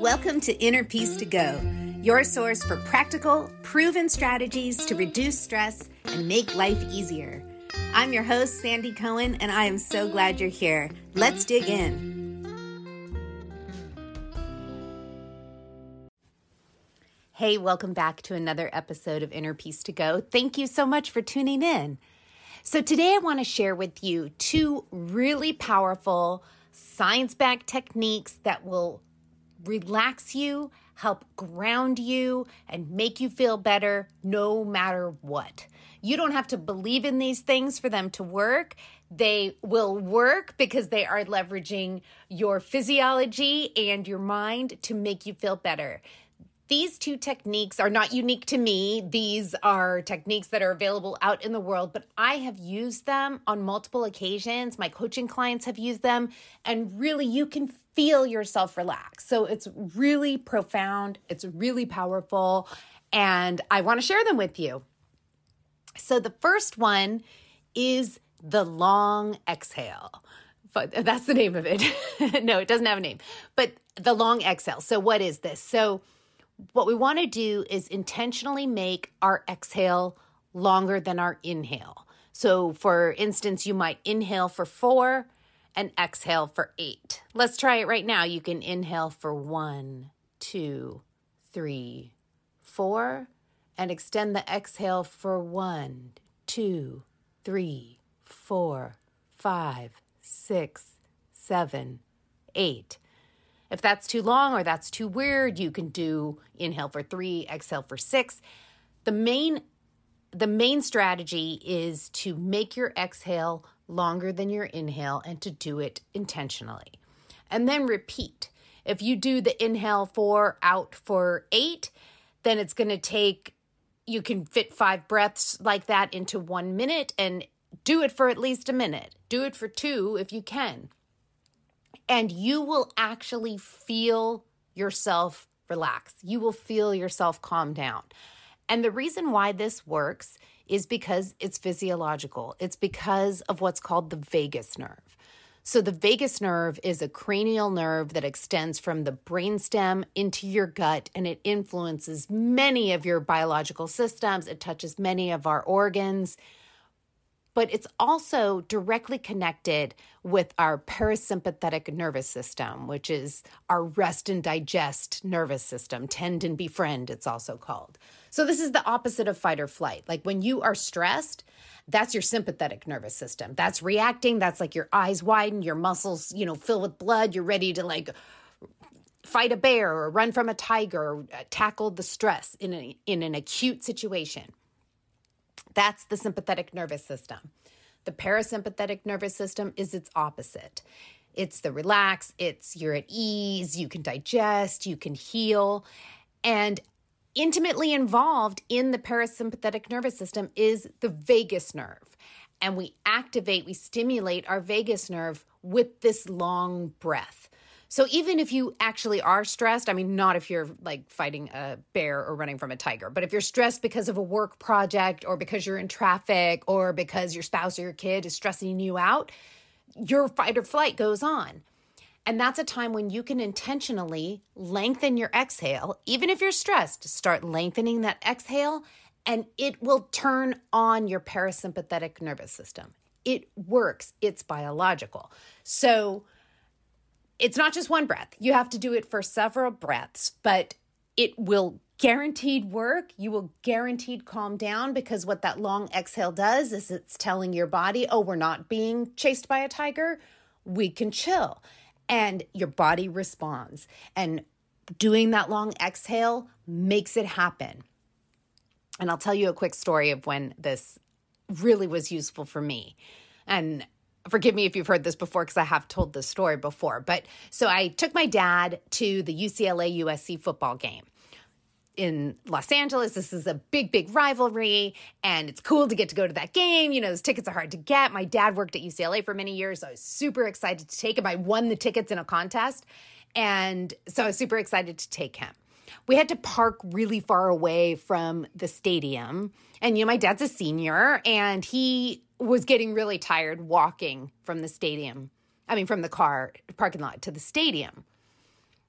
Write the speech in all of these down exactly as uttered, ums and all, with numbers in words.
Welcome to Inner Peace to Go, your source for practical, proven strategies to reduce stress and make life easier. I'm your host, Sandy Cohen, and I am so glad you're here. Let's dig in. Hey, welcome back to another episode of Inner Peace to Go. Thank you so much for tuning in. So today I want to share with you two really powerful science-backed techniques that will relax you, help ground you, and make you feel better no matter what. You don't have to believe in these things for them to work. They will work because they are leveraging your physiology and your mind to make you feel better. These two techniques are not unique to me. These are techniques that are available out in the world, but I have used them on multiple occasions. My coaching clients have used them, and really you can feel yourself relax. So it's really profound. It's really powerful, and I want to share them with you. So the first one is the long exhale. That's the name of it. No, it doesn't have a name, but the long exhale. So what is this? So what we want to do is intentionally make our exhale longer than our inhale. So for instance, you might inhale for four and exhale for eight. Let's try it right now. You can inhale for one, two, three, four, and extend the exhale for one, two, three, four, five, six, seven, eight. If that's too long or that's too weird, you can do inhale for three, exhale for six. The main, the main strategy is to make your exhale longer than your inhale and to do it intentionally. And then repeat. If you do the inhale for out for eight, then it's going to take, you can fit five breaths like that into one minute and do it for at least a minute. Do it for two if you can. And you will actually feel yourself relax. You will feel yourself calm down. And the reason why this works is because it's physiological. It's because of what's called the vagus nerve. So the vagus nerve is a cranial nerve that extends from the brainstem into your gut, and it influences many of your biological systems. It touches many of our organs. But it's also directly connected with our parasympathetic nervous system, which is our rest and digest nervous system, tend and befriend, it's also called. So this is the opposite of fight or flight. Like when you are stressed, that's your sympathetic nervous system. That's reacting. That's like your eyes widen, your muscles, you know, fill with blood. You're ready to like fight a bear or run from a tiger or tackle the stress in, a, in an acute situation. That's the sympathetic nervous system. The parasympathetic nervous system is its opposite. It's the relax, it's you're at ease, you can digest, you can heal. And intimately involved in the parasympathetic nervous system is the vagus nerve. And we activate, we stimulate our vagus nerve with this long breath. So even if you actually are stressed, I mean, not if you're like fighting a bear or running from a tiger, but if you're stressed because of a work project or because you're in traffic or because your spouse or your kid is stressing you out, your fight or flight goes on. And that's a time when you can intentionally lengthen your exhale. Even if you're stressed, start lengthening that exhale and it will turn on your parasympathetic nervous system. It works. It's biological. So it's not just one breath. You have to do it for several breaths, but it will guaranteed work. You will guaranteed calm down because what that long exhale does is it's telling your body, oh, we're not being chased by a tiger. We can chill. And your body responds. And doing that long exhale makes it happen. And I'll tell you a quick story of when this really was useful for me. And forgive me if you've heard this before because I have told this story before. But so I took my dad to the U C L A U S C football game in Los Angeles. This is a big, big rivalry, and it's cool to get to go to that game. You know, those tickets are hard to get. My dad worked at U C L A for many years, so I was super excited to take him. I won the tickets in a contest, and so I was super excited to take him. We had to park really far away from the stadium, and, you know, my dad's a senior, and he was getting really tired walking from the stadium, I mean, from the car parking lot to the stadium.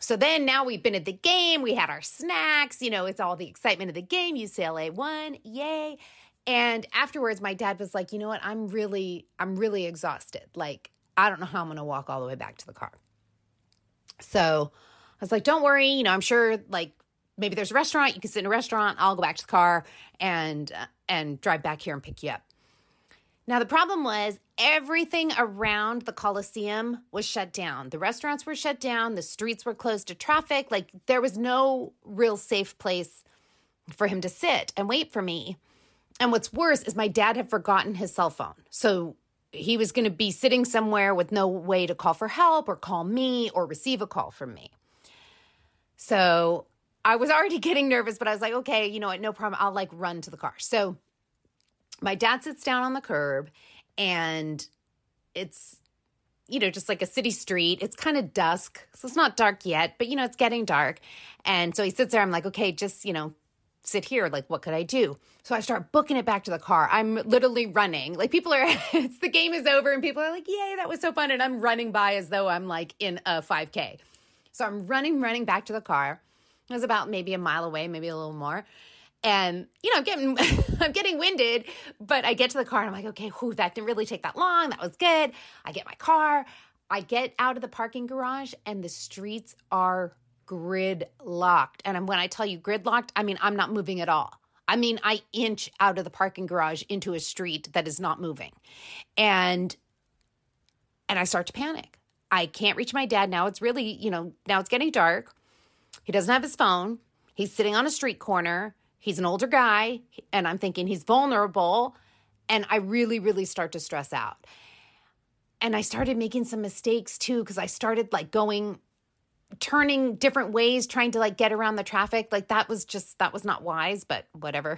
So then now we've been at the game, we had our snacks, you know, it's all the excitement of the game, U C L A won, yay. And afterwards, my dad was like, you know what, I'm really, I'm really exhausted. Like, I don't know how I'm going to walk all the way back to the car. So I was like, don't worry, you know, I'm sure like maybe there's a restaurant, you can sit in a restaurant, I'll go back to the car and, uh, and drive back here and pick you up. Now, the problem was everything around the Coliseum was shut down. The restaurants were shut down. The streets were closed to traffic. Like, there was no real safe place for him to sit and wait for me. And what's worse is my dad had forgotten his cell phone. So he was going to be sitting somewhere with no way to call for help or call me or receive a call from me. So I was already getting nervous, but I was like, okay, you know what, no problem. I'll like run to the car. So my dad sits down on the curb, and it's, you know, just like a city street. It's kind of dusk, so it's not dark yet, but, you know, it's getting dark. And so he sits there. I'm like, okay, just, you know, sit here. Like, what could I do? So I start booking it back to the car. I'm literally running. Like, people are, it's, the game is over, and people are like, yay, that was so fun. And I'm running by as though I'm like in a five K. So I'm running, running back to the car. It was about maybe a mile away, maybe a little more. And, you know, I'm getting, I'm getting winded, but I get to the car and I'm like, okay, whew, that didn't really take that long. That was good. I get my car. I get out of the parking garage, and the streets are gridlocked. And when I tell you gridlocked, I mean, I'm not moving at all. I mean, I inch out of the parking garage into a street that is not moving. And, and I start to panic. I can't reach my dad. Now it's really, you know, now it's getting dark. He doesn't have his phone. He's sitting on a street corner. He's an older guy, and I'm thinking he's vulnerable, and I really, really start to stress out. And I started making some mistakes too, because I started like going, turning different ways, trying to like get around the traffic. Like, that was just, that was not wise, but whatever.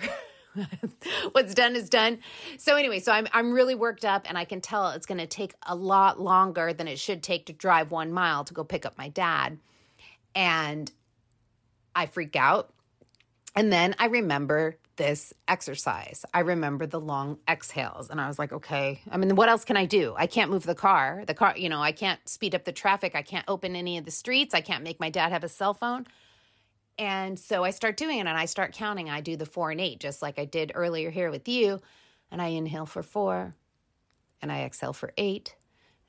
What's done is done. So anyway, so I'm I'm really worked up, and I can tell it's going to take a lot longer than it should take to drive one mile to go pick up my dad. And I freak out. And then I remember this exercise. I remember the long exhales. And I was like, okay, I mean, what else can I do? I can't move the car. The car, you know, I can't speed up the traffic. I can't open any of the streets. I can't make my dad have a cell phone. And so I start doing it, and I start counting. I do the four and eight, just like I did earlier here with you. And I inhale for four, and I exhale for eight,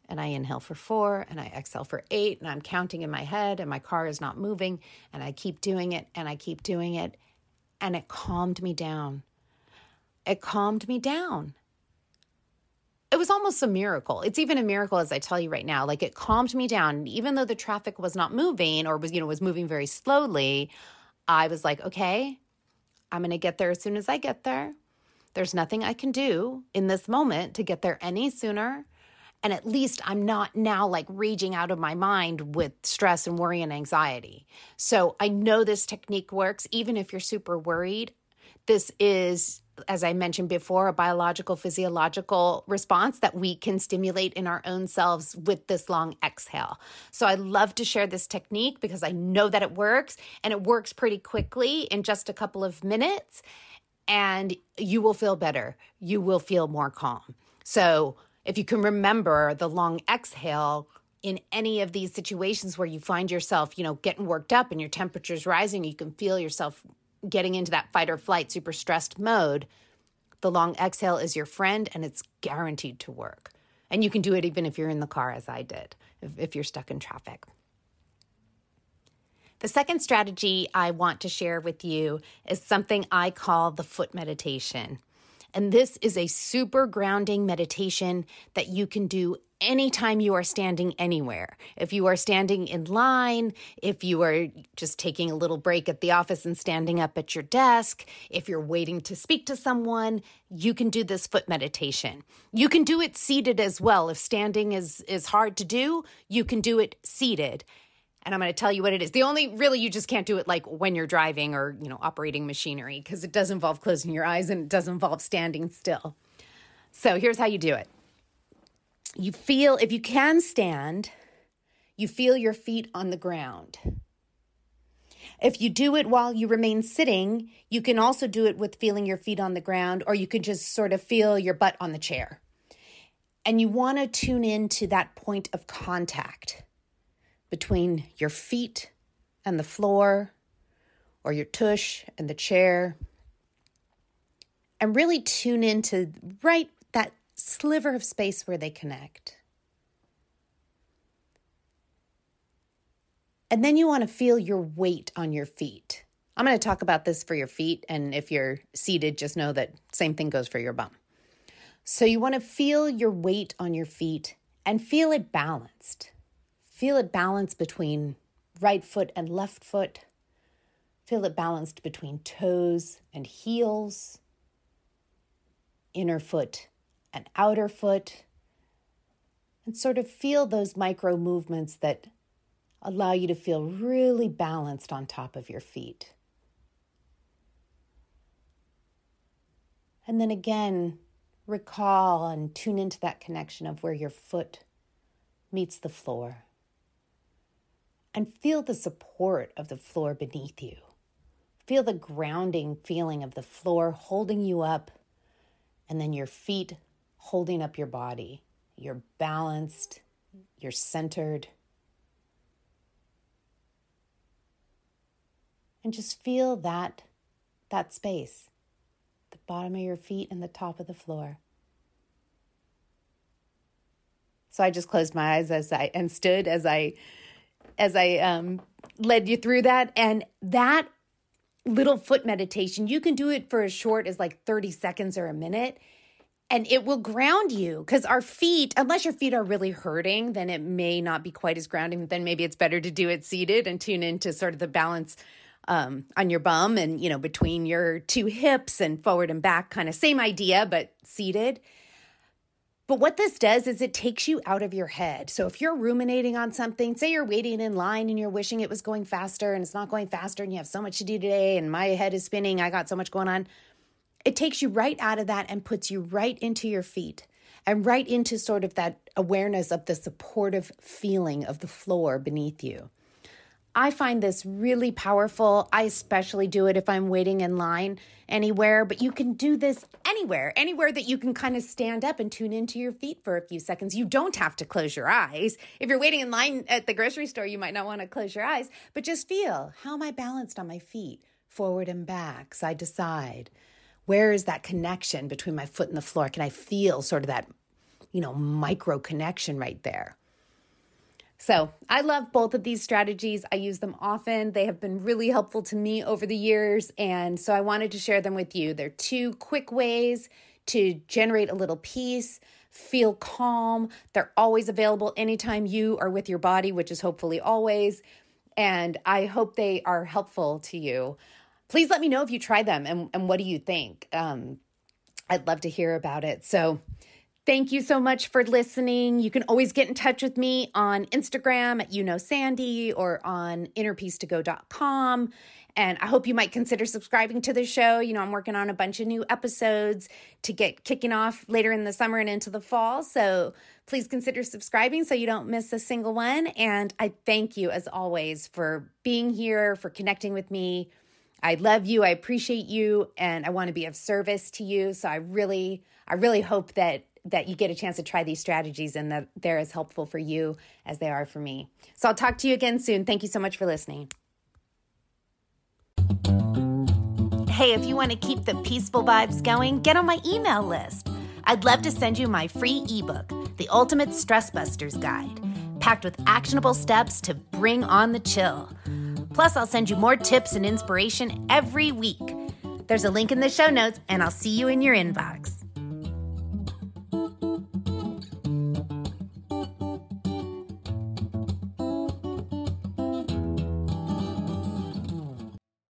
and I inhale for four, and I exhale for eight. And I'm counting in my head, and my car is not moving. And I keep doing it, and I keep doing it. And it calmed me down. It calmed me down. It was almost a miracle. It's even a miracle, as I tell you right now. Like, it calmed me down. Even though the traffic was not moving, or was, you know, was moving very slowly, I was like, okay, I'm going to get there as soon as I get there. There's nothing I can do in this moment to get there any sooner. And at least I'm not now like raging out of my mind with stress and worry and anxiety. So I know this technique works, even if you're super worried. This is, as I mentioned before, a biological, physiological response that we can stimulate in our own selves with this long exhale. So I love to share this technique because I know that it works, and it works pretty quickly in just a couple of minutes, and you will feel better. You will feel more calm. So if you can remember the long exhale in any of these situations where you find yourself, you know, getting worked up and your temperature's rising, you can feel yourself getting into that fight or flight, super stressed mode. The long exhale is your friend, and it's guaranteed to work. And you can do it even if you're in the car, as I did, if, if you're stuck in traffic. The second strategy I want to share with you is something I call the foot meditation. And this is a super grounding meditation that you can do anytime you are standing anywhere. If you are standing in line, if you are just taking a little break at the office and standing up at your desk, if you're waiting to speak to someone, you can do this foot meditation. You can do it seated as well. If standing is, is hard to do, you can do it seated. And I'm going to tell you what it is. The only, really, you just can't do it like when you're driving or, you know, operating machinery, because it does involve closing your eyes, and it does involve standing still. So here's how you do it. You feel, if you can stand, you feel your feet on the ground. If you do it while you remain sitting, you can also do it with feeling your feet on the ground, or you can just sort of feel your butt on the chair. And you want to tune in to that point of contact between your feet and the floor, or your tush and the chair, and really tune into right that sliver of space where they connect. And then you want to feel your weight on your feet. I'm going to talk about this for your feet, and if you're seated, just know that same thing goes for your bum. So you want to feel your weight on your feet and feel it balanced. Feel it balanced between right foot and left foot. Feel it balanced between toes and heels, inner foot and outer foot, and sort of feel those micro movements that allow you to feel really balanced on top of your feet. And then again, recall and tune into that connection of where your foot meets the floor. And feel the support of the floor beneath you. Feel the grounding feeling of the floor holding you up, and then your feet holding up your body. You're balanced, you're centered. And just feel that, that space, the bottom of your feet and the top of the floor. So I just closed my eyes as I and stood as I as I um, led you through that. And that little foot meditation, you can do it for as short as like thirty seconds or a minute, and it will ground you, because our feet, unless your feet are really hurting, then it may not be quite as grounding. Then maybe it's better to do it seated and tune into sort of the balance Um, on your bum and, you know, between your two hips and forward and back, kind of same idea, but seated. But what this does is it takes you out of your head. So if you're ruminating on something, say you're waiting in line and you're wishing it was going faster and it's not going faster and you have so much to do today and my head is spinning, I got so much going on. It takes you right out of that and puts you right into your feet and right into sort of that awareness of the supportive feeling of the floor beneath you. I find this really powerful. I especially do it if I'm waiting in line anywhere, but you can do this anywhere, anywhere that you can kind of stand up and tune into your feet for a few seconds. You don't have to close your eyes. If you're waiting in line at the grocery store, you might not want to close your eyes, but just feel, how am I balanced on my feet? Forward and back, side to side. Where is that connection between my foot and the floor? Can I feel sort of that, you know, micro connection right there? So I love both of these strategies. I use them often. They have been really helpful to me over the years, and so I wanted to share them with you. They're two quick ways to generate a little peace, feel calm. They're always available anytime you are with your body, which is hopefully always, and I hope they are helpful to you. Please let me know if you try them and, and what do you think. Um, I'd love to hear about it. So thank you so much for listening. You can always get in touch with me on Instagram at youknowsandy or on inner peace to go dot com. And I hope you might consider subscribing to the show. You know, I'm working on a bunch of new episodes to get kicking off later in the summer and into the fall. So please consider subscribing so you don't miss a single one. And I thank you as always for being here, for connecting with me. I love you. I appreciate you. And I want to be of service to you. So I really, I really hope that that you get a chance to try these strategies and that they're as helpful for you as they are for me. So I'll talk to you again soon. Thank you so much for listening. Hey, if you want to keep the peaceful vibes going, get on my email list. I'd love to send you my free ebook, The Ultimate Stress Busters Guide, packed with actionable steps to bring on the chill. Plus, I'll send you more tips and inspiration every week. There's a link in the show notes, and I'll see you in your inbox.